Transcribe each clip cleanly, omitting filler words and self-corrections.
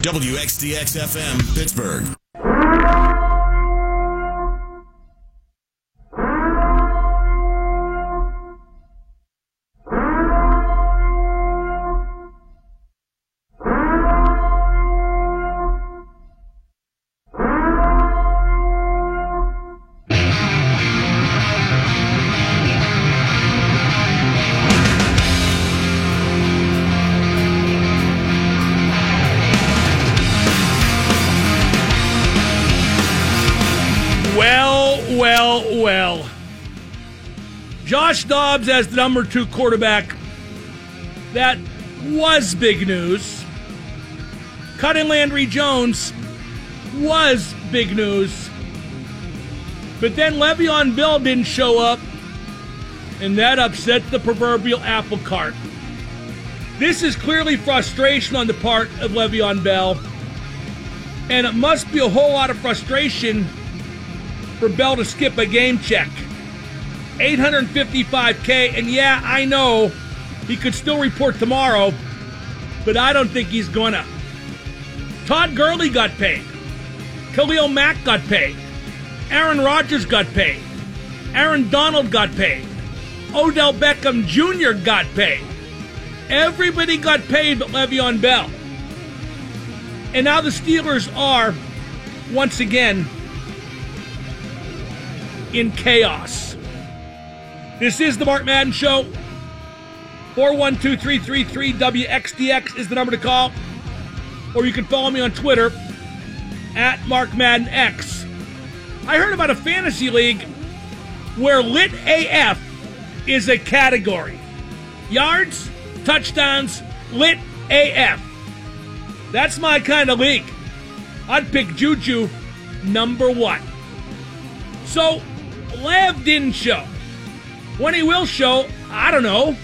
WXDX-FM, Pittsburgh. Josh Dobbs as the number 2 quarterback, that was big news. Cutting Landry Jones was big news. But then Le'Veon Bell didn't show up, and that upset the proverbial apple cart. This is clearly frustration on the part of Le'Veon Bell, and it must be a whole lot of frustration for Bell to skip a game check. 855K, and yeah, I know he could still report tomorrow, but I don't think he's gonna. Todd Gurley got paid. Khalil Mack got paid. Aaron Rodgers got paid. Aaron Donald got paid. Odell Beckham Jr. got paid. Everybody got paid but Le'Veon Bell. And now the Steelers are, once again, in chaos. This is the Mark Madden Show. 412-333-WXDX is the number to call. Or you can follow me on Twitter, at MarkMaddenX. I heard about a fantasy league where Lit AF is a category. Yards, touchdowns, Lit AF. That's my kind of league. I'd pick Juju number 1. So, Lev didn't show. When he will show, I don't know.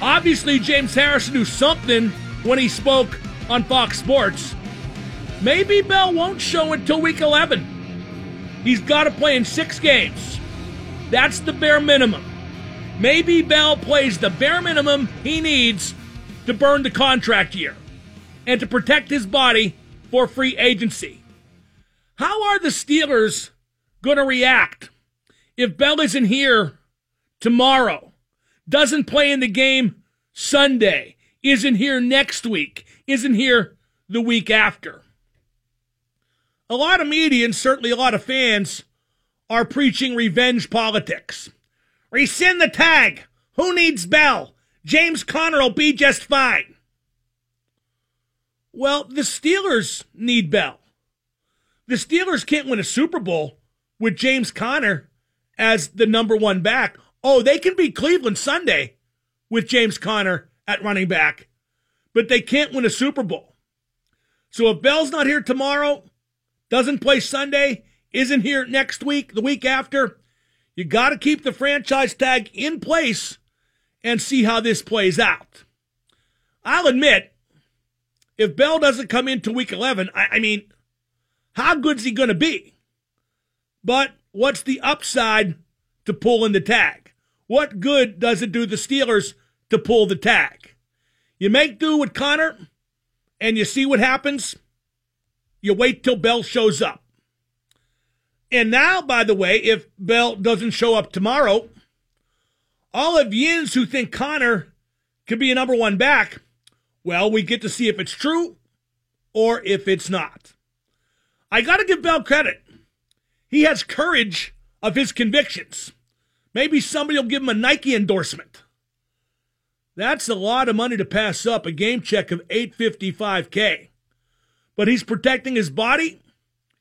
Obviously, James Harrison knew something when he spoke on Fox Sports. Maybe Bell won't show until week 11. He's got to play in 6 games. That's the bare minimum. Maybe Bell plays the bare minimum he needs to burn the contract year and to protect his body for free agency. How are the Steelers going to react if Bell isn't here tomorrow, doesn't play in the game Sunday, isn't here next week, isn't here the week after? A lot of media, and certainly a lot of fans, are preaching revenge politics. Rescind the tag. Who needs Bell? James Conner will be just fine. Well, the Steelers need Bell. The Steelers can't win a Super Bowl with James Conner as the number 1 back. Oh, they can beat Cleveland Sunday with James Conner at running back, but they can't win a Super Bowl. So if Bell's not here tomorrow, doesn't play Sunday, isn't here next week, the week after, you got to keep the franchise tag in place and see how this plays out. I'll admit, if Bell doesn't come into week 11, I mean, how good's he going to be? But what's the upside to pull in the tag? What good does it do the Steelers to pull the tag? You make do with Conner, and you see what happens. You wait till Bell shows up. And now, by the way, if Bell doesn't show up tomorrow, all of yins who think Conner could be a number 1 back, well, we get to see if it's true or if it's not. I got to give Bell credit. He has courage of his convictions. Maybe somebody will give him a Nike endorsement. That's a lot of money to pass up, a game check of $855K. But he's protecting his body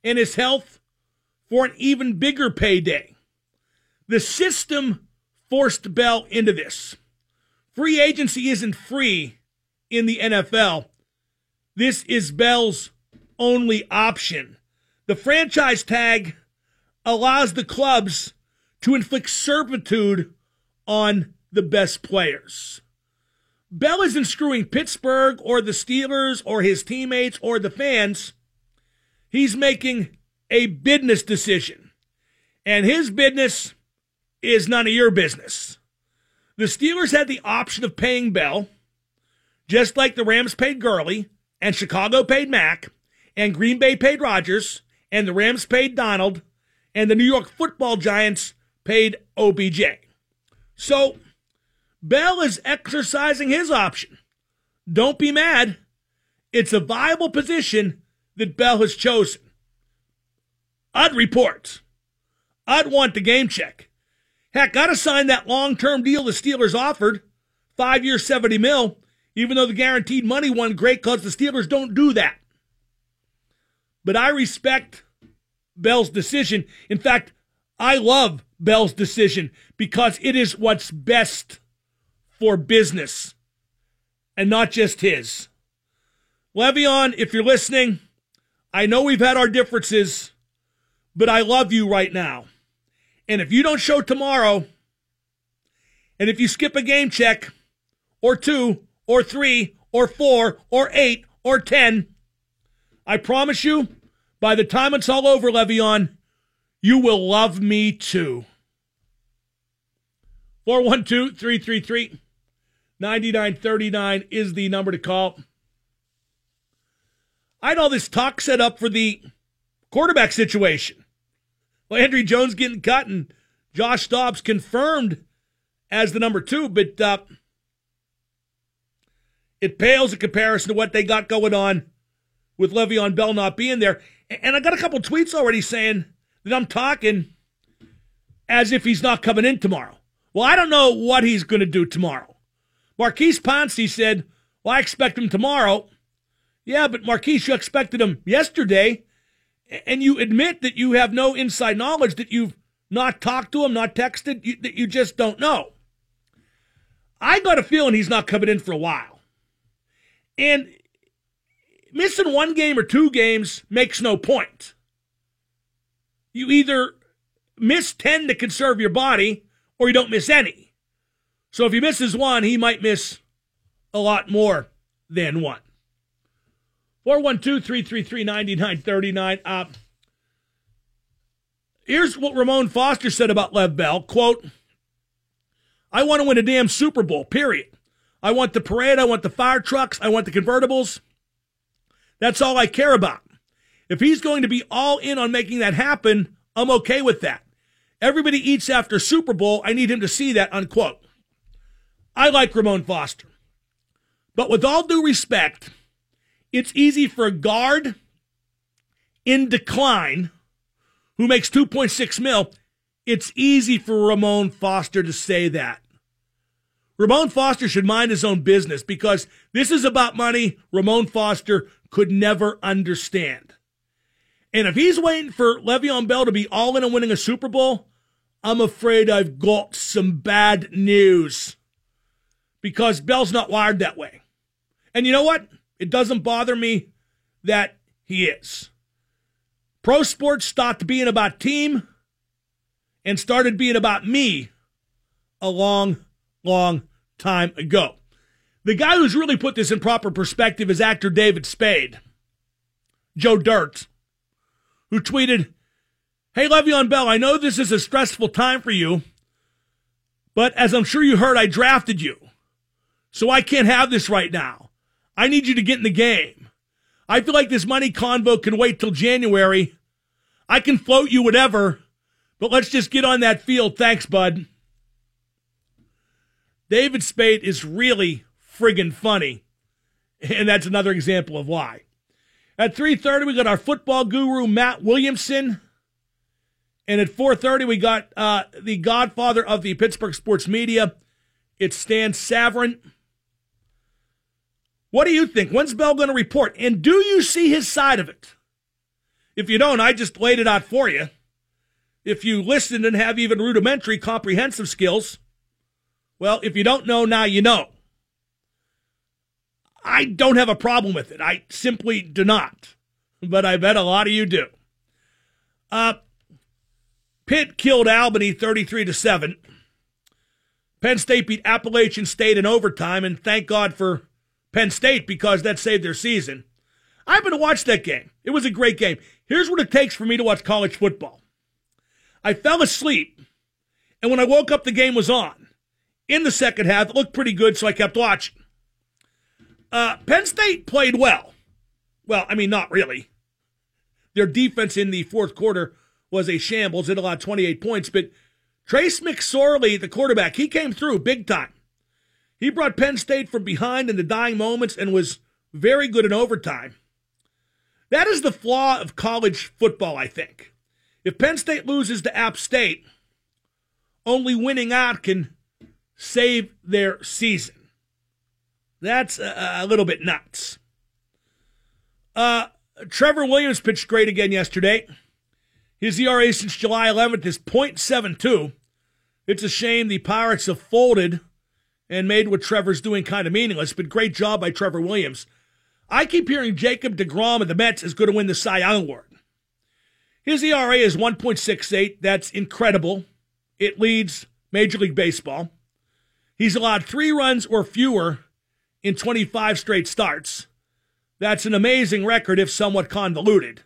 and his health for an even bigger payday. The system forced Bell into this. Free agency isn't free in the NFL. This is Bell's only option. The franchise tag allows the clubs to inflict servitude on the best players. Bell isn't screwing Pittsburgh or the Steelers or his teammates or the fans. He's making a business decision. And his business is none of your business. The Steelers had the option of paying Bell, just like the Rams paid Gurley and Chicago paid Mack, and Green Bay paid Rodgers, and the Rams paid Donald, and the New York Football Giants paid OBJ. So Bell is exercising his option. Don't be mad. It's a viable position that Bell has chosen. I'd report. I'd want the game check. Heck, I'd assign that long-term deal the Steelers offered, 5 years, $70 million, even though the guaranteed money won great because the Steelers don't do that. But I respect Bell's decision. In fact, I love Bell's decision because it is what's best for business and not just his. Le'Veon, if you're listening, I know we've had our differences, but I love you right now. And if you don't show tomorrow, and if you skip a game check, or 2, or 3, or 4, or 8, or 10, I promise you, by the time it's all over, Le'Veon, you will love me too. 412-333-9939 is the number to call. I had all this talk set up for the quarterback situation. Landry Jones getting cut and Josh Dobbs confirmed as the number 2, but it pales in comparison to what they got going on with Le'Veon Bell not being there. And I got a couple tweets already saying that I'm talking as if he's not coming in tomorrow. Well, I don't know what he's going to do tomorrow. Marquise Ponce said, well, I expect him tomorrow. Yeah, but Marquise, you expected him yesterday. And you admit that you have no inside knowledge, that you've not talked to him, not texted, that you just don't know. I got a feeling he's not coming in for a while. And missing one game or two games makes no point. You either miss 10 to conserve your body, or you don't miss any. So if he misses one, he might miss a lot more than one. 412-333-9939. Here's what Ramon Foster said about Lev Bell. Quote, I want to win a damn Super Bowl, period. I want the parade. I want the fire trucks. I want the convertibles. That's all I care about. If he's going to be all in on making that happen, I'm okay with that. Everybody eats after Super Bowl. I need him to see that, unquote. I like Ramon Foster. But with all due respect, it's easy for a guard in decline who makes $2.6 million. It's easy for Ramon Foster to say that. Ramon Foster should mind his own business because this is about money Ramon Foster could never understand. And if he's waiting for Le'Veon Bell to be all in on winning a Super Bowl, I'm afraid I've got some bad news because Bell's not wired that way. And you know what? It doesn't bother me that he is. Pro sports stopped being about team and started being about me a long, long time ago. The guy who's really put this in proper perspective is actor David Spade, Joe Dirt, who tweeted, hey, Le'Veon Bell, I know this is a stressful time for you, but as I'm sure you heard, I drafted you, so I can't have this right now. I need you to get in the game. I feel like this money convo can wait till January. I can float you whatever, but let's just get on that field. Thanks, bud. David Spade is really friggin' funny, and that's another example of why. At 3:30, we got our football guru, Matt Williamson, and at 4:30, we got the godfather of the Pittsburgh sports media. It's Stan Savran. What do you think? When's Bell going to report? And do you see his side of it? If you don't, I just laid it out for you. If you listened and have even rudimentary comprehensive skills, well, if you don't know, now you know. I don't have a problem with it. I simply do not. But I bet a lot of you do. Pitt killed Albany 33-7. Penn State beat Appalachian State in overtime, and thank God for Penn State, because that saved their season. I've been to watch that game. It was a great game. Here's what it takes for me to watch college football. I fell asleep, and when I woke up, the game was on. In the second half, it looked pretty good, so I kept watching. Penn State played well. Well, I mean, not really. Their defense in the fourth quarter was a shambles. It allowed 28 points, but Trace McSorley, the quarterback, he came through big time. He brought Penn State from behind in the dying moments and was very good in overtime. That is the flaw of college football, I think. If Penn State loses to App State, only winning out can save their season. That's a little bit nuts. Trevor Williams pitched great again yesterday. His ERA since July 11th is .72. It's a shame the Pirates have folded and made what Trevor's doing kind of meaningless, but great job by Trevor Williams. I keep hearing Jacob deGrom of the Mets is going to win the Cy Young Award. His ERA is 1.68. That's incredible. It leads Major League Baseball. He's allowed 3 runs or fewer in 25 straight starts. That's an amazing record, if somewhat convoluted.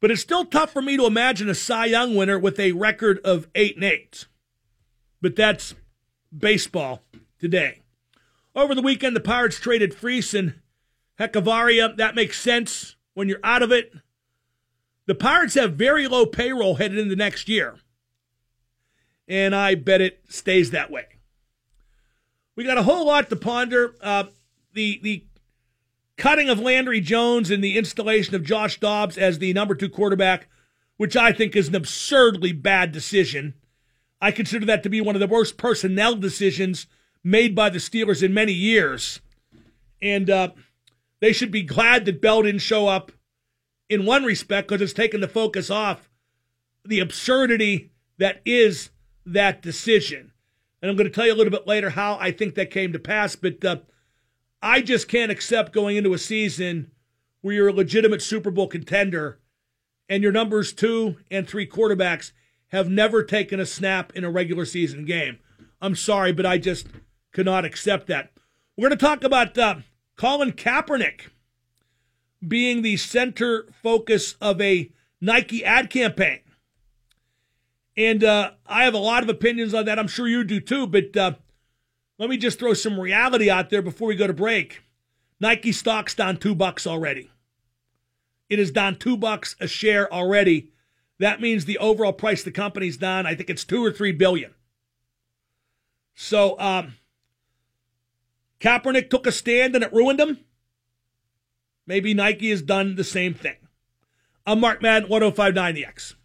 But it's still tough for me to imagine a Cy Young winner with a record of 8-8. But that's baseball today. Over the weekend, the Pirates traded Friesen and Hechavarria. That makes sense when you're out of it. The Pirates have very low payroll headed into next year. And I bet it stays that way. We got a whole lot to ponder. The cutting of Landry Jones and the installation of Josh Dobbs as the number 2 quarterback, which I think is an absurdly bad decision. I consider that to be one of the worst personnel decisions made by the Steelers in many years. And they should be glad that Bell didn't show up in one respect, because it's taken the focus off the absurdity that is that decision. And I'm going to tell you a little bit later how I think that came to pass, but I just can't accept going into a season where you're a legitimate Super Bowl contender and your numbers 2 and 3 quarterbacks have never taken a snap in a regular season game. I'm sorry, but I just could not accept that. We're going to talk about Colin Kaepernick being the center focus of a Nike ad campaign. And I have a lot of opinions on that. I'm sure you do too, but let me just throw some reality out there before we go to break. Nike stock's down $2 already. It is down $2 a share already. That means the overall price of the company's down, I think it's $2 or $3 billion. So Kaepernick took a stand and it ruined him. Maybe Nike has done the same thing. I'm Mark Madden, 105.9 The X.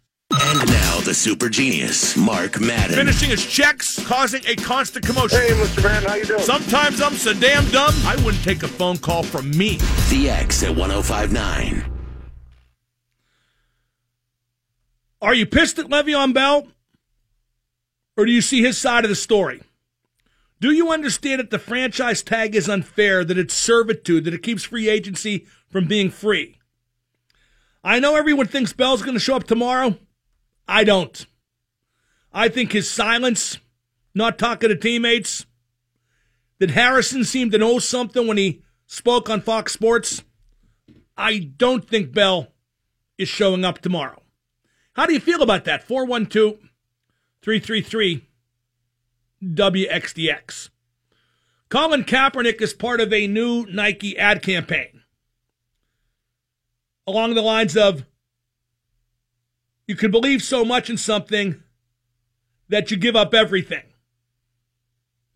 And now the super genius, Mark Madden. Finishing his checks, causing a constant commotion. Hey, Mr. Madden, how you doing? Sometimes I'm so damn dumb, I wouldn't take a phone call from me. The X at 105.9. Are you pissed at Le'Veon Bell? Or do you see his side of the story? Do you understand that the franchise tag is unfair, that it's servitude, that it keeps free agency from being free? I know everyone thinks Bell's going to show up tomorrow. I don't. I think his silence, not talking to teammates, that Harrison seemed to know something when he spoke on Fox Sports. I don't think Bell is showing up tomorrow. How do you feel about that? 412-333-WXDX. Colin Kaepernick is part of a new Nike ad campaign. Along the lines of, you can believe so much in something that you give up everything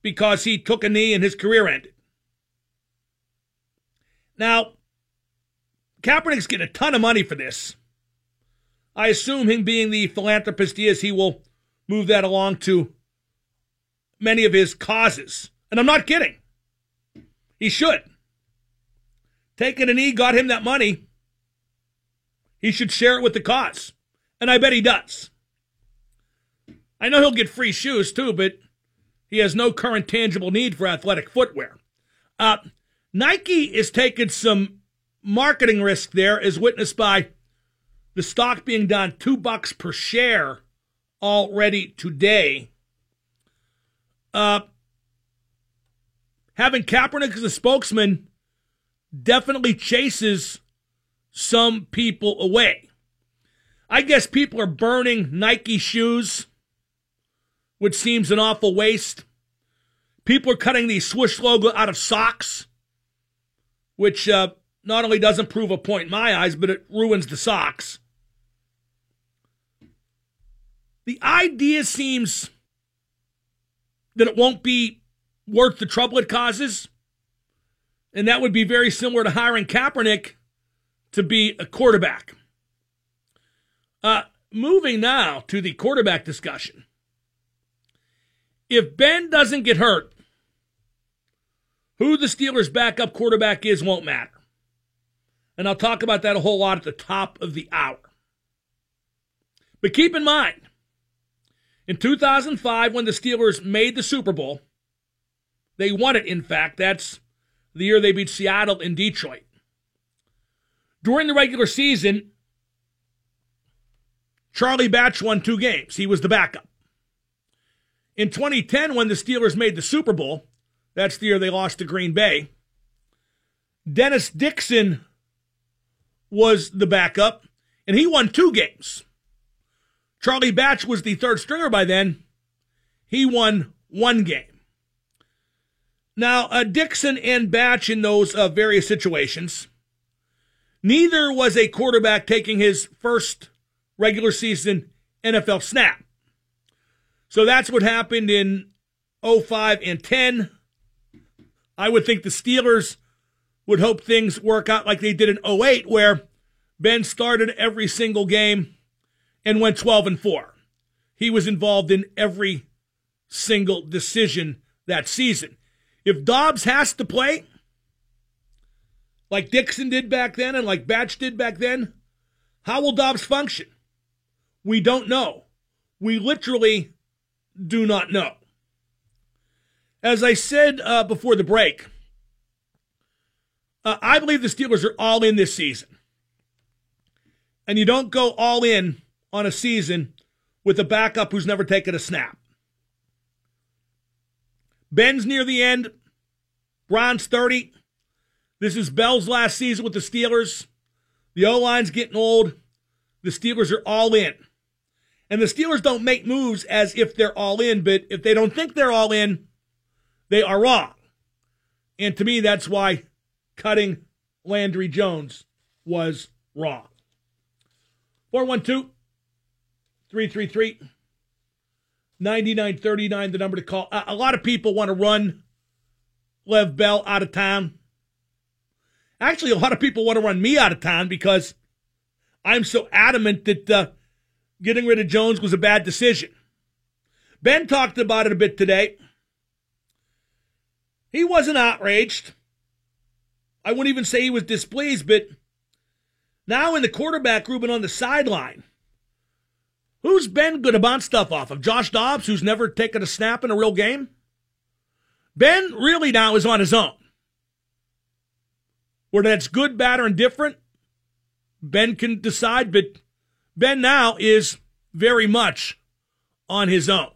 because he took a knee and his career ended. Now, Kaepernick's getting a ton of money for this. I assume him being the philanthropist he is, he will move that along to many of his causes. And I'm not kidding. He should. Taking a knee got him that money. He should share it with the cause. And I bet he does. I know he'll get free shoes too, but he has no current tangible need for athletic footwear. Nike is taking some marketing risk there, as witnessed by the stock being down $2 per share already today. Having Kaepernick as a spokesman definitely chases some people away. I guess people are burning Nike shoes, which seems an awful waste. People are cutting the swoosh logo out of socks, which not only doesn't prove a point in my eyes, but it ruins the Sox. The idea seems that it won't be worth the trouble it causes, and that would be very similar to hiring Kaepernick to be a quarterback. Moving now to the quarterback discussion. If Ben doesn't get hurt, who the Steelers' backup quarterback is won't matter. And I'll talk about that a whole lot at the top of the hour. But keep in mind, in 2005, when the Steelers made the Super Bowl, they won it, in fact. That's the year they beat Seattle and Detroit. During the regular season, Charlie Batch won 2 games. He was the backup. In 2010, when the Steelers made the Super Bowl, that's the year they lost to Green Bay, Dennis Dixon was the backup, and he won 2 games. Charlie Batch was the third stringer by then. He won 1 game. Now, Dixon and Batch in those various situations, neither was a quarterback taking his first regular season NFL snap. So that's what happened in 05 and 10. I would think the Steelers would hope things work out like they did in 08, where Ben started every single game and went 12-4. He was involved in every single decision that season. If Dobbs has to play, like Dixon did back then and like Batch did back then, how will Dobbs function? We don't know. We literally do not know. As I said before the break, I believe the Steelers are all in this season. And you don't go all in on a season with a backup who's never taken a snap. Ben's near the end. Brown's 30. This is Bell's last season with the Steelers. The O-line's getting old. The Steelers are all in. And the Steelers don't make moves as if they're all in, but if they don't think they're all in, they are wrong. And to me, that's why cutting Landry Jones was wrong. 412 333 9939, the number to call. A lot of people want to run Lev Bell out of town. Actually, a lot of people want to run me out of town because I'm so adamant that getting rid of Jones was a bad decision. Ben talked about it a bit today. He wasn't outraged. I wouldn't even say he was displeased, but now in the quarterback room and on the sideline, who's Ben going to bounce stuff off of? Josh Dobbs, who's never taken a snap in a real game? Ben really now is on his own. Whether that's good, bad, or indifferent, Ben can decide, but Ben now is very much on his own.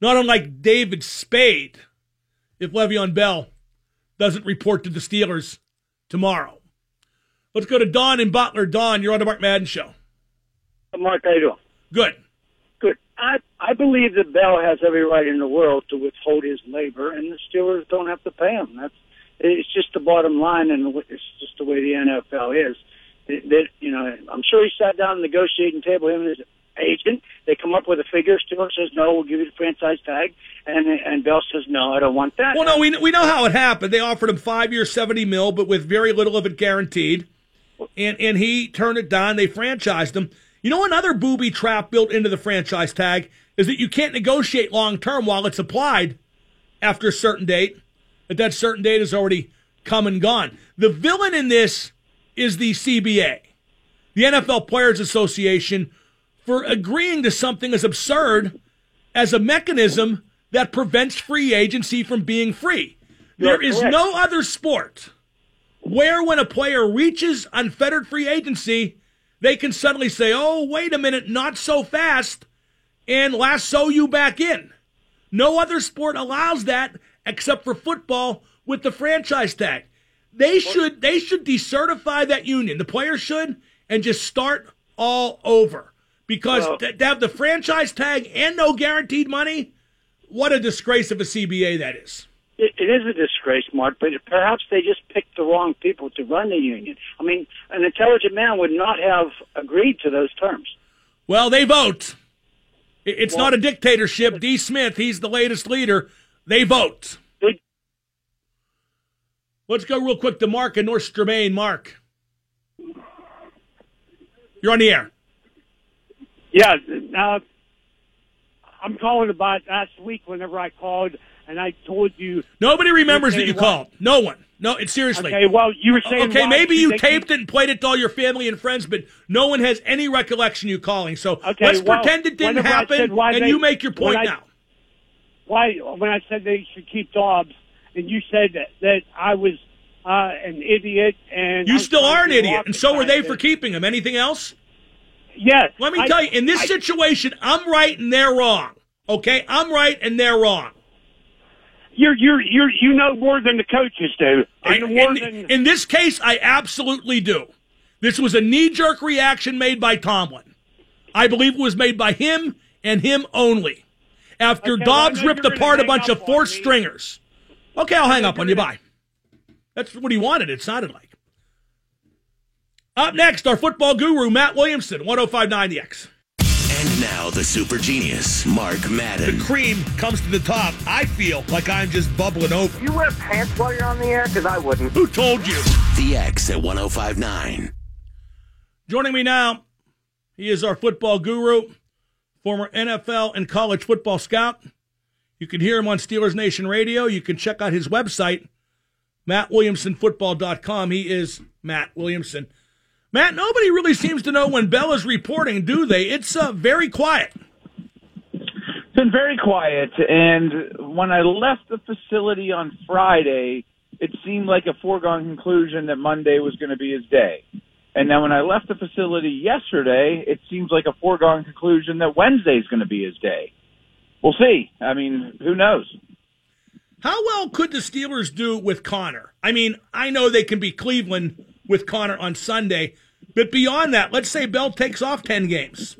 Not unlike David Spade, if Le'Veon Bell doesn't report to the Steelers tomorrow. Let's go to Don in Butler. Don, you're on the Mark Madden Show. Mark, how you doing? Good. Good. I believe that Bell has every right in the world to withhold his labor, and the Steelers don't have to pay him. It's just the bottom line, and it's just the way the NFL is. I'm sure he sat down at the negotiating table, him and his agent. They come up with a figure. Stewart says, no, we'll give you the franchise tag. And Bell says, no, I don't want that. Well, no, we know how it happened. They offered him 5 years, $70 million, but with very little of it guaranteed. And he turned it down. They franchised him. You know, another booby trap built into the franchise tag is that you can't negotiate long-term while it's applied after a certain date. But that certain date has already come and gone. The villain in this is the CBA, the NFL Players Association, for agreeing to something as absurd as a mechanism that prevents free agency from being free. There is no other sport where when a player reaches unfettered free agency, they can suddenly say, oh, wait a minute, not so fast, and lasso you back in. No other sport allows that except for football with the franchise tag. They should decertify that union. The players should, and just start all over. Because to have the franchise tag and no guaranteed money, what a disgrace of a CBA that is. It is a disgrace, Mark, but perhaps they just picked the wrong people to run the union. I mean, an intelligent man would not have agreed to those terms. Well, they vote. It's not a dictatorship. D. Smith, he's the latest leader. They vote. Let's go real quick to Mark in North Strabane. Mark, you're on the air. Yeah, I'm calling about last week whenever I called. And I told you... Nobody remembers that you called. No one. No, seriously. Okay, well, you were saying... Okay, maybe you taped it and played it to all your family and friends, but no one has any recollection of you calling. So let's pretend it didn't happen, and you make your point now. Why, when I said they should keep Dobbs, and you said that I was an idiot, and... You still are an idiot, and so were they for keeping him. Anything else? Yes. Let me tell you, in this situation, I'm right and they're wrong. Okay? I'm right and they're wrong. You know more than the coaches do. In this case, I absolutely do. This was a knee-jerk reaction made by Tomlin. I believe it was made by him and him only. After Dobbs ripped apart a bunch of fourth stringers. Okay, I'll hang up on you. Bye. That's what he wanted, it sounded like. Up next, our football guru, Matt Williamson, 105.9 The X. Now the super genius, Mark Madden. The cream comes to the top. I feel like I'm just bubbling over. You wear pants while you're on the air? Because I wouldn't. Who told you? The X at 105.9. Joining me now, he is our football guru, former NFL and college football scout. You can hear him on Steelers Nation Radio. You can check out his website, mattwilliamsonfootball.com. He is Matt Williamson. Matt, nobody really seems to know when Bell is reporting, do they? It's very quiet. It's been very quiet, and when I left the facility on Friday, it seemed like a foregone conclusion that Monday was going to be his day. And then when I left the facility yesterday, it seems like a foregone conclusion that Wednesday is going to be his day. We'll see. I mean, who knows? How well could the Steelers do with Connor? I mean, I know they can be Cleveland with Connor on Sunday, but beyond that, let's say Bell takes off 10 games.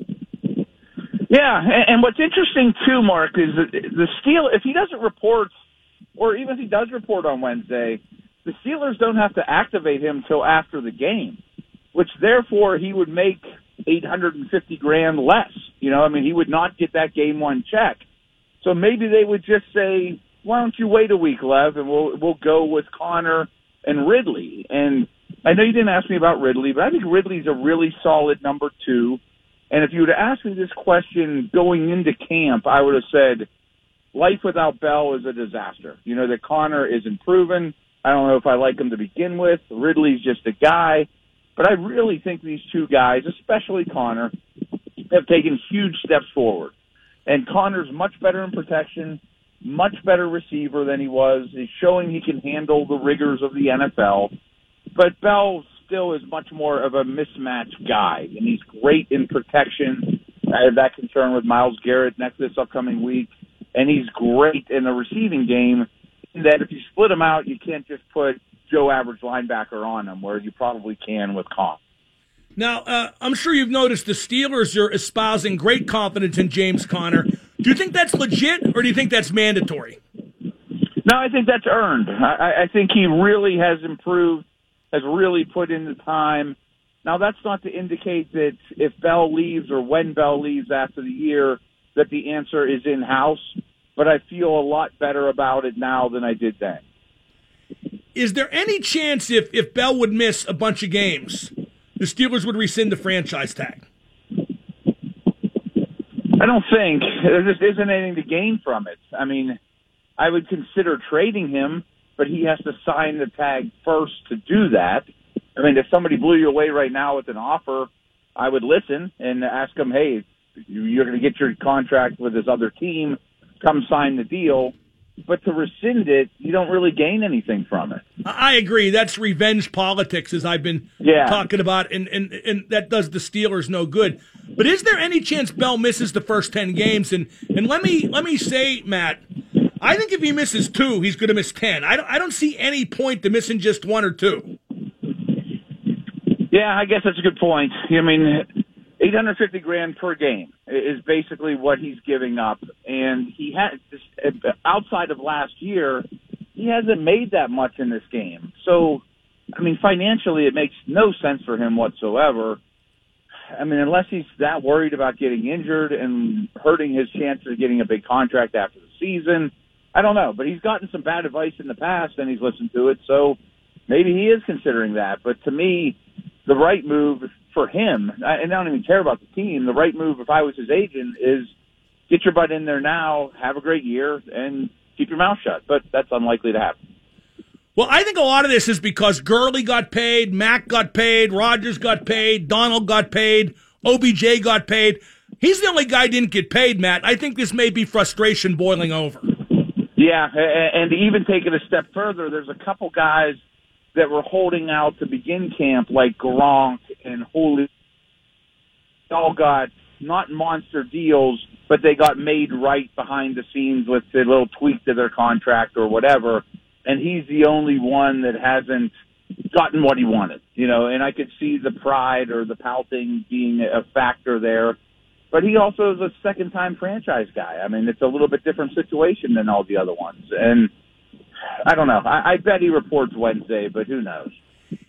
Yeah, and what's interesting too, Mark, is that the Steelers, if he doesn't report, or even if he does report on Wednesday, the Steelers don't have to activate him till after the game, which therefore he would make $850,000 less. You know, I mean, he would not get that game one check. So maybe they would just say, "Why don't you wait a week, Lev, and we'll go with Connor and Ridley." And I know you didn't ask me about Ridley, but I think Ridley's a really solid number two. And if you would have asked me this question going into camp, I would have said life without Bell is a disaster. You know, that Connor is improving. I don't know if I like him to begin with. Ridley's just a guy. But I really think these two guys, especially Connor, have taken huge steps forward. And Connor's much better in protection, much better receiver than he was. He's showing he can handle the rigors of the NFL. But Bell still is much more of a mismatch guy, and he's great in protection. I have that concern with Myles Garrett next this upcoming week, and he's great in the receiving game. In that if you split him out, you can't just put Joe Average linebacker on him, where you probably can with Conn. Now, I'm sure you've noticed the Steelers are espousing great confidence in James Conner. Do you think that's legit, or do you think that's mandatory? No, I think that's earned. I think he really has improved, has really put in the time. Now, that's not to indicate that if Bell leaves or when Bell leaves after the year that the answer is in-house, but I feel a lot better about it now than I did then. Is there any chance if Bell would miss a bunch of games, the Steelers would rescind the franchise tag? I don't think. There just isn't anything to gain from it. I mean, I would consider trading him, but he has to sign the tag first to do that. I mean, if somebody blew you away right now with an offer, I would listen and ask them, hey, you're going to get your contract with this other team, come sign the deal. But to rescind it, you don't really gain anything from it. I agree. That's revenge politics, as I've been talking about, and that does the Steelers no good. But is there any chance Bell misses the first 10 games? And let me say, Matt, I think if he misses two, he's going to miss 10. I don't see any point to missing just one or two. Yeah, I guess that's a good point. I mean, $850,000 per game is basically what he's giving up, and he had outside of last year, he hasn't made that much in this game. So, I mean, financially it makes no sense for him whatsoever. I mean, unless he's that worried about getting injured and hurting his chances of getting a big contract after the season, I don't know. But he's gotten some bad advice in the past, and he's listened to it, so maybe he is considering that. But to me, the right move for him, and I don't even care about the team, the right move if I was his agent is get your butt in there now, have a great year, and keep your mouth shut. But that's unlikely to happen. Well, I think a lot of this is because Gurley got paid, Mack got paid, Rodgers got paid, Donald got paid, OBJ got paid. He's the only guy who didn't get paid, Matt. I think this may be frustration boiling over. Yeah, and even taking a step further, there's a couple guys that were holding out to begin camp, like Gronk and Holy. All got not monster deals, but they got made right behind the scenes with a little tweak to their contract or whatever. And he's the only one that hasn't gotten what he wanted, you know, and I could see the pride or the pouting being a factor there. But he also is a second-time franchise guy. I mean, it's a little bit different situation than all the other ones. And I don't know. I bet he reports Wednesday, but who knows?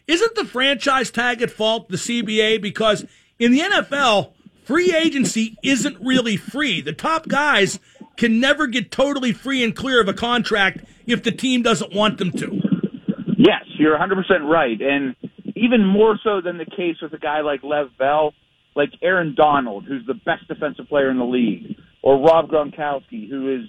Isn't the franchise tag at fault, the CBA? Because in the NFL, free agency isn't really free. The top guys can never get totally free and clear of a contract if the team doesn't want them to. Yes, you're 100% right. And even more so than the case with a guy like Le'Veon Bell, like Aaron Donald, who's the best defensive player in the league, or Rob Gronkowski, who is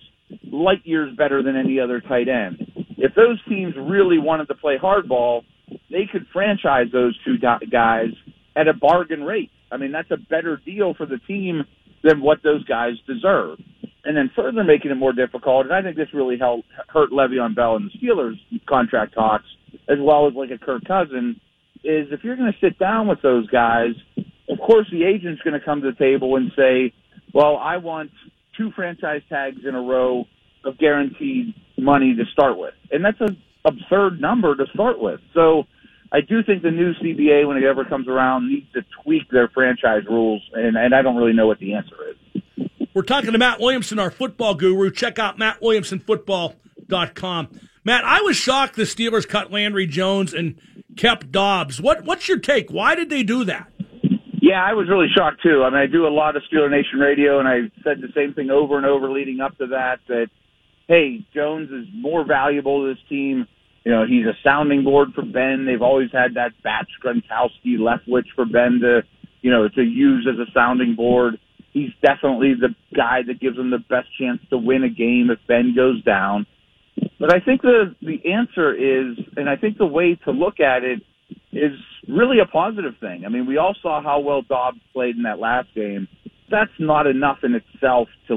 light years better than any other tight end. If those teams really wanted to play hardball, they could franchise those two guys at a bargain rate. I mean, that's a better deal for the team than what those guys deserve. And then further making it more difficult, and I think this really hurt Le'Veon Bell and the Steelers' contract talks, as well as like a Kirk Cousins, is if you're going to sit down with those guys, of course the agent's going to come to the table and say, well, I want two franchise tags in a row of guaranteed money to start with. And that's an absurd number to start with. So I do think the new CBA, when it ever comes around, needs to tweak their franchise rules, and I don't really know what the answer is. We're talking to Matt Williamson, our football guru. Check out mattwilliamsonfootball.com. Matt, I was shocked the Steelers cut Landry Jones and kept Dobbs. What's your take? Why did they do that? Yeah, I was really shocked, too. I mean, I do a lot of Steeler Nation radio, and I said the same thing over and over leading up to that, hey, Jones is more valuable to this team. You know, he's a sounding board for Ben. They've always had that Batch Gronkowski Leftwich for Ben to, you know, to use as a sounding board. He's definitely the guy that gives him the best chance to win a game if Ben goes down. But I think the answer is, and I think the way to look at it is really a positive thing. I mean, we all saw how well Dobbs played in that last game. That's not enough in itself to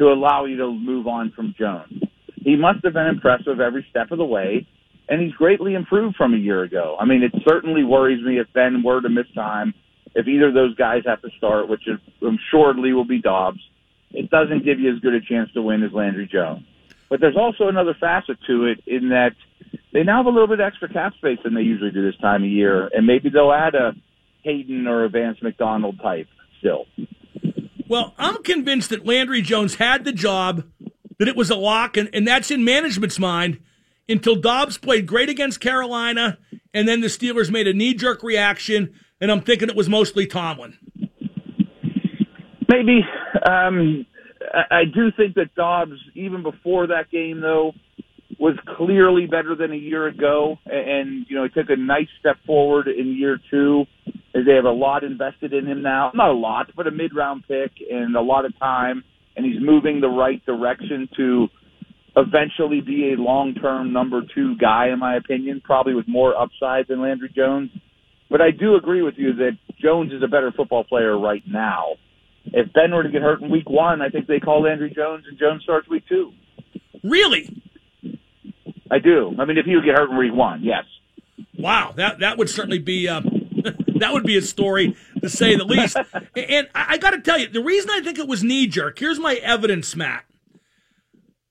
allow you to move on from Jones. He must have been impressive every step of the way, and he's greatly improved from a year ago. I mean, it certainly worries me if Ben were to miss time. If either of those guys have to start, which assuredly will be Dobbs, it doesn't give you as good a chance to win as Landry Jones. But there's also another facet to it in that they now have a little bit extra cap space than they usually do this time of year, and maybe they'll add a Hayden or a Vance McDonald type still. Well, I'm convinced that Landry Jones had the job, that it was a lock, and that's in management's mind, until Dobbs played great against Carolina, and then the Steelers made a knee-jerk reaction. And I'm thinking it was mostly Tomlin. Maybe. I do think that Dobbs, even before that game, though, was clearly better than a year ago. And, you know, he took a nice step forward in year two. They have a lot invested in him now. Not a lot, but a mid-round pick and a lot of time. And he's moving the right direction to eventually be a long-term number two guy, in my opinion, probably with more upside than Landry Jones. But I do agree with you that Jones is a better football player right now. If Ben were to get hurt in week one, I think they call Landry Jones, and Jones starts week two. Really? I do. I mean, if he would get hurt in week one, yes. Wow, that would certainly be that would be a story, to say the least. And I got to tell you, the reason I think it was knee-jerk, here's my evidence, Matt.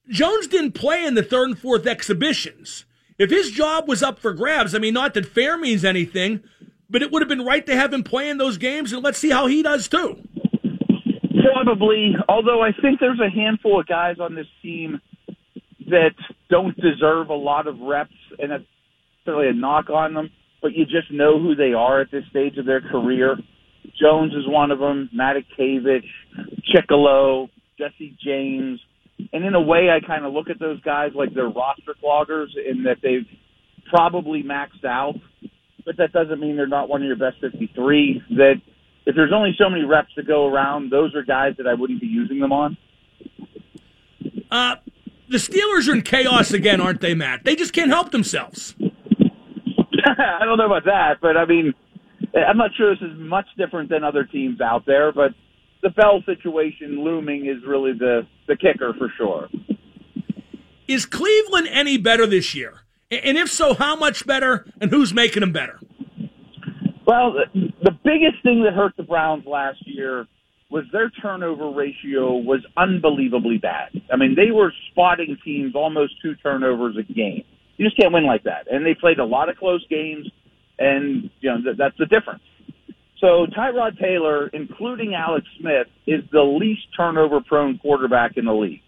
Jones didn't play in the third and fourth exhibitions. If his job was up for grabs, I mean, not that fair means anything, but it would have been right to have him play in those games, and let's see how he does too. Probably, although I think there's a handful of guys on this team that don't deserve a lot of reps, and that's certainly a knock on them, but you just know who they are at this stage of their career. Jones is one of them, Matakavich, Ciccolo, Jesse James. And in a way, I kind of look at those guys like they're roster cloggers in that they've probably maxed out, but that doesn't mean they're not one of your best 53. That if there's only so many reps to go around, those are guys that I wouldn't be using them on. The Steelers are in chaos again, aren't they, Matt? They just can't help themselves. I don't know about that, but I mean, I'm not sure this is much different than other teams out there, but the Bell situation looming is really the kicker for sure. Is Cleveland any better this year? And if so, how much better, and who's making them better? Well, the biggest thing that hurt the Browns last year was their turnover ratio was unbelievably bad. I mean, they were spotting teams almost 2 turnovers a game. You just can't win like that. And they played a lot of close games, and you know that's the difference. So Tyrod Taylor, including Alex Smith, is the least turnover-prone quarterback in the league.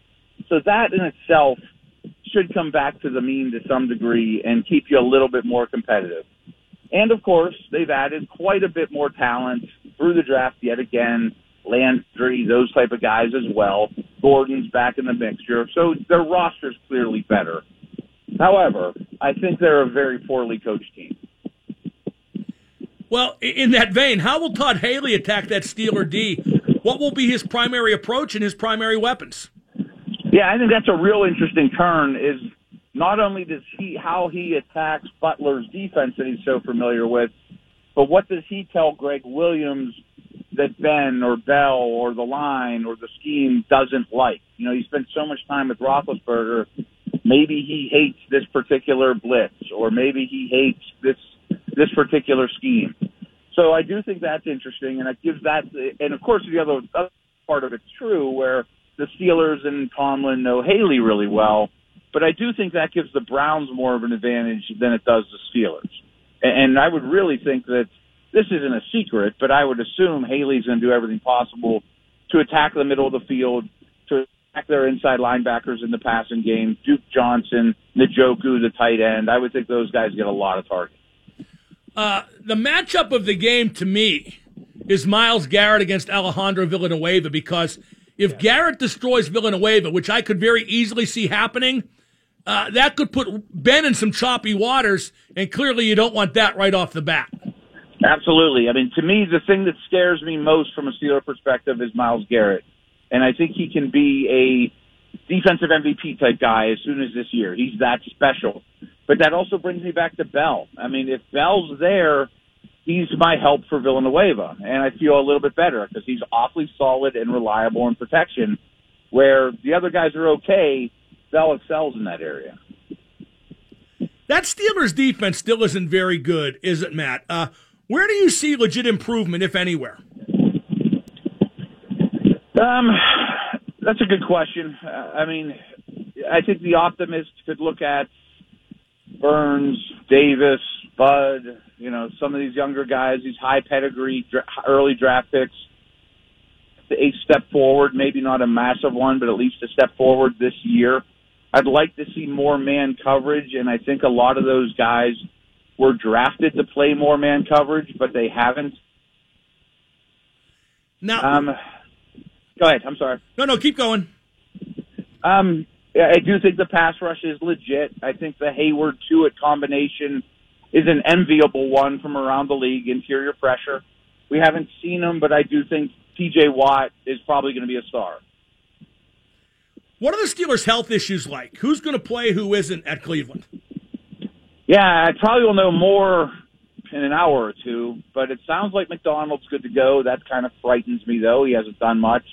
So that in itself should come back to the mean to some degree and keep you a little bit more competitive. And, of course, they've added quite a bit more talent through the draft yet again. Landry, those type of guys as well. Gordon's back in the mixture. So their roster's clearly better. However, I think they're a very poorly coached team. Well, in that vein, how will Todd Haley attack that Steeler D? What will be his primary approach and his primary weapons? Yeah, I think that's a real interesting turn is not only does how he attacks Butler's defense that he's so familiar with, but what does he tell Greg Williams that Ben or Bell or the line or the scheme doesn't like? You know, he spent so much time with Roethlisberger. Maybe he hates this particular blitz or maybe he hates this particular scheme. So I do think that's interesting, and it gives that. And of course, the other part of it's true, where the Steelers and Tomlin know Haley really well. But I do think that gives the Browns more of an advantage than it does the Steelers. And I would really think that this isn't a secret, but I would assume Haley's going to do everything possible to attack the middle of the field, to attack their inside linebackers in the passing game. Duke Johnson, Njoku, the tight end. I would think those guys get a lot of targets. The matchup of the game to me is Myles Garrett against Alejandro Villanueva, because if Garrett destroys Villanueva, which I could very easily see happening, that could put Ben in some choppy waters, and clearly you don't want that right off the bat. Absolutely. I mean, to me, the thing that scares me most from a Steeler perspective is Myles Garrett, and I think he can be a defensive MVP type guy as soon as this year. He's that special. But that also brings me back to Bell. I mean, if Bell's there, he's my help for Villanueva, and I feel a little bit better because he's awfully solid and reliable in protection, where the other guys are okay. Bell excels in that area. That Steelers defense still isn't very good, is it, Matt? Where do you see legit improvement, if anywhere? That's a good question. I mean, I think the optimist could look at Burns, Davis, Bud, you know, some of these younger guys, these high pedigree, early draft picks, a step forward, maybe not a massive one, but at least a step forward this year. I'd like to see more man coverage, and I think a lot of those guys were drafted to play more man coverage, but they haven't. Now, go ahead. I'm sorry. No, keep going. Yeah, I do think the pass rush is legit. I think the Hayward-Tewitt combination is an enviable one from around the league, interior pressure. We haven't seen him, but I do think T.J. Watt is probably going to be a star. What are the Steelers' health issues like? Who's going to play, who isn't at Cleveland? Yeah, I probably will know more in an hour or two, but it sounds like McDonald's good to go. That kind of frightens me, though. He hasn't done much.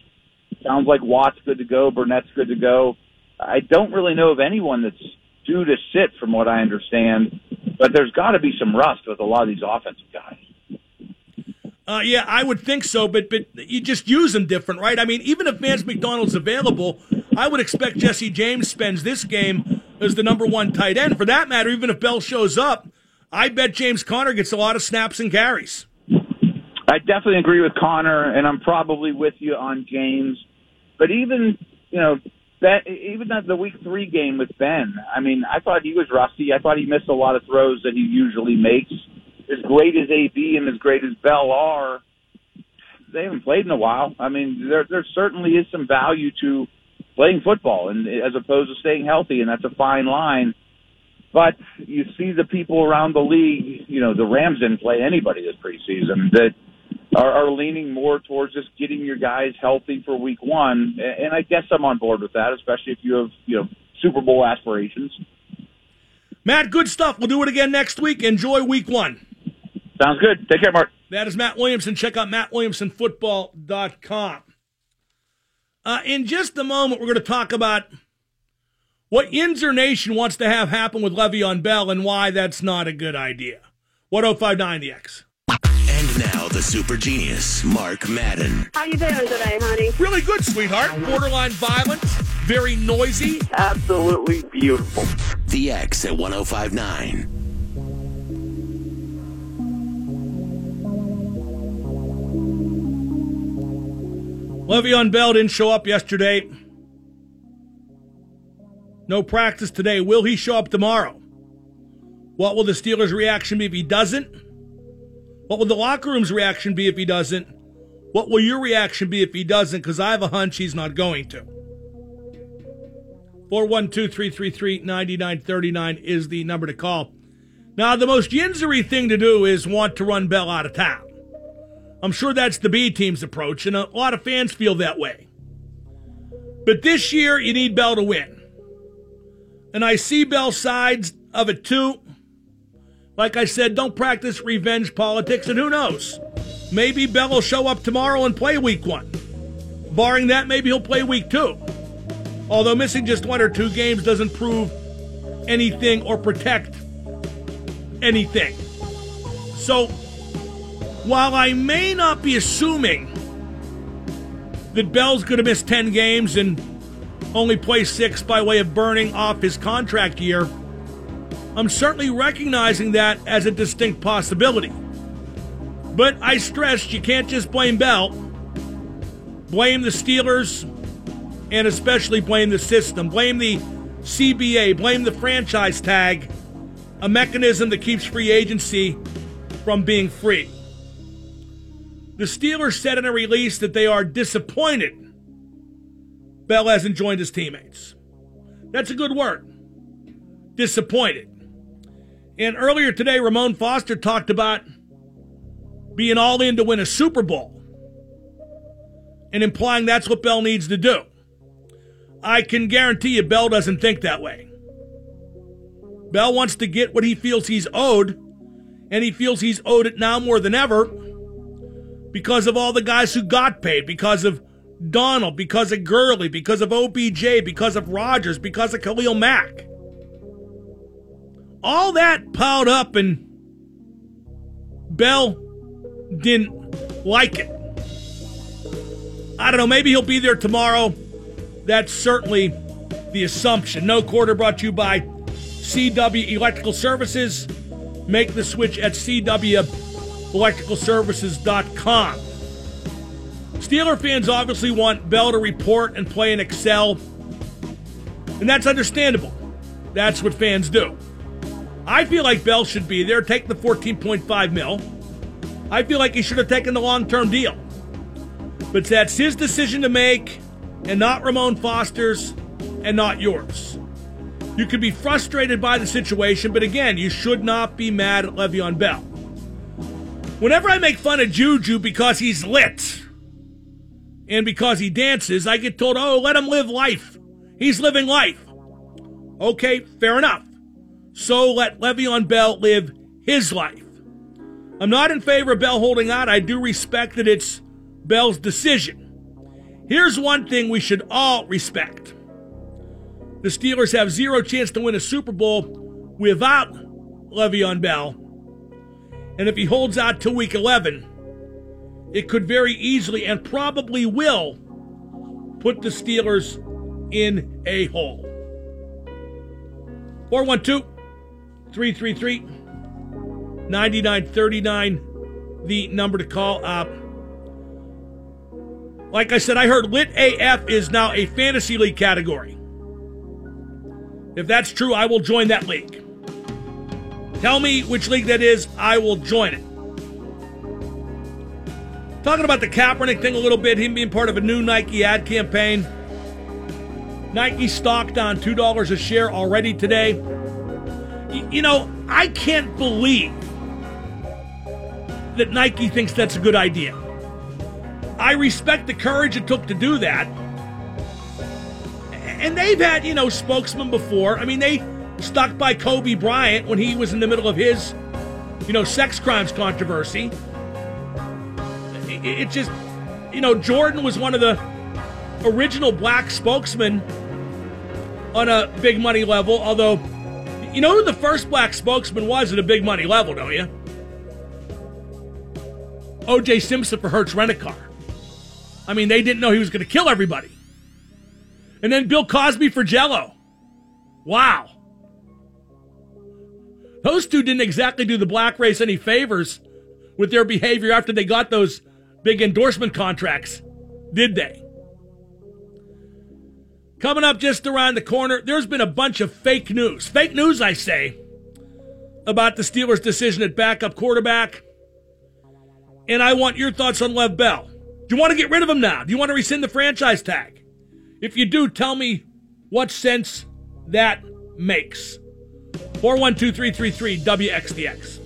Sounds like Watt's good to go. Burnett's good to go. I don't really know of anyone that's due to sit from what I understand, but there's got to be some rust with a lot of these offensive guys. Yeah, I would think so, but you just use them different, right? I mean, even if Vance McDonald's available, I would expect Jesse James spends this game as the number one tight end. For that matter, even if Bell shows up, I bet James Conner gets a lot of snaps and carries. I definitely agree with Conner, and I'm probably with you on James. But even, you know, that even the week three game with Ben, I mean, I thought he was rusty. I thought he missed a lot of throws that he usually makes. As great as AB and as great as Bell are, they haven't played in a while. I mean, there certainly is some value to playing football, and as opposed to staying healthy, and that's a fine line. But you see the people around the league, you know, the Rams didn't play anybody this preseason, that are leaning more towards just getting your guys healthy for week one. And I guess I'm on board with that, especially if you have, you know, Super Bowl aspirations. Matt, good stuff. We'll do it again next week. Enjoy week one. Sounds good. Take care, Mark. That is Matt Williamson. Check out mattwilliamsonfootball.com. In just a moment, we're going to talk about what Yinzer Nation wants to have happen with Le'Veon Bell and why that's not a good idea. 105.9 The X. And now the super genius, Mark Madden. How you doing today, honey? Really good, sweetheart. Borderline violent, very noisy. Absolutely beautiful. The X at 105.9. Le'Veon Bell didn't show up yesterday. No practice today. Will he show up tomorrow? What will the Steelers' reaction be if he doesn't? What will the locker room's reaction be if he doesn't? What will your reaction be if he doesn't? Because I have a hunch he's not going to. 412-333-9939 is the number to call. Now, the most Yinzery thing to do is want to run Bell out of town. I'm sure that's the B team's approach, and a lot of fans feel that way. But this year, you need Bell to win. And I see Bell's sides of it, too. Like I said, don't practice revenge politics, and who knows? Maybe Bell will show up tomorrow and play week one. Barring that, maybe he'll play week two. Although missing just one or two games doesn't prove anything or protect anything. So, while I may not be assuming that Bell's going to miss 10 games and only play 6 by way of burning off his contract year, I'm certainly recognizing that as a distinct possibility. But I stressed you can't just blame Bell. Blame the Steelers, and especially blame the system. Blame the CBA. Blame the franchise tag, a mechanism that keeps free agency from being free. The Steelers said in a release that they are disappointed Bell hasn't joined his teammates. That's a good word. Disappointed. And earlier today, Ramon Foster talked about being all in to win a Super Bowl and implying that's what Bell needs to do. I can guarantee you Bell doesn't think that way. Bell wants to get what he feels he's owed, and he feels he's owed it now more than ever, because of all the guys who got paid, because of Donald, because of Gurley, because of OBJ, because of Rodgers, because of Khalil Mack. All that piled up, and Bell didn't like it. I don't know, maybe he'll be there tomorrow. That's certainly the assumption. No Quarter brought to you by CW Electrical Services. Make the switch at CW electricalservices.com. Steeler fans obviously want Bell to report and play in Excel, and that's understandable. That's what fans do. I feel like Bell should be there, take the $14.5 million. I feel like he should have taken the long-term deal. But that's his decision to make, and not Ramon Foster's, and not yours. You could be frustrated by the situation, but again, you should not be mad at Le'Veon Bell. Whenever I make fun of Juju because he's lit and because he dances, I get told, oh, let him live life. He's living life. Okay, fair enough. So let Le'Veon Bell live his life. I'm not in favor of Bell holding out. I do respect that it's Bell's decision. Here's one thing we should all respect. The Steelers have zero chance to win a Super Bowl without Le'Veon Bell. And if he holds out till week 11, it could very easily and probably will put the Steelers in a hole. 412-333-9939, the number to call up. Like I said, I heard Lit AF is now a fantasy league category. If that's true, I will join that league. Tell me which league that is. I will join it. Talking about the Kaepernick thing a little bit, him being part of a new Nike ad campaign. Nike stock down $2 a share already today. You know, I can't believe that Nike thinks that's a good idea. I respect the courage it took to do that. And they've had, you know, spokesmen before. I mean, they stuck by Kobe Bryant when he was in the middle of his, you know, sex crimes controversy. It just, you know, Jordan was one of the original black spokesmen on a big money level, although, you know who the first black spokesman was at a big money level, don't you? O.J. Simpson for Hertz Rent-A-Car. I mean, they didn't know he was going to kill everybody. And then Bill Cosby for Jell-O. Wow. Those two didn't exactly do the black race any favors with their behavior after they got those big endorsement contracts, did they? Coming up just around the corner, there's been a bunch of fake news. Fake news, I say, about the Steelers' decision at backup quarterback. And I want your thoughts on Lev Bell. Do you want to get rid of him now? Do you want to rescind the franchise tag? If you do, tell me what sense that makes. 412-333-WXDX.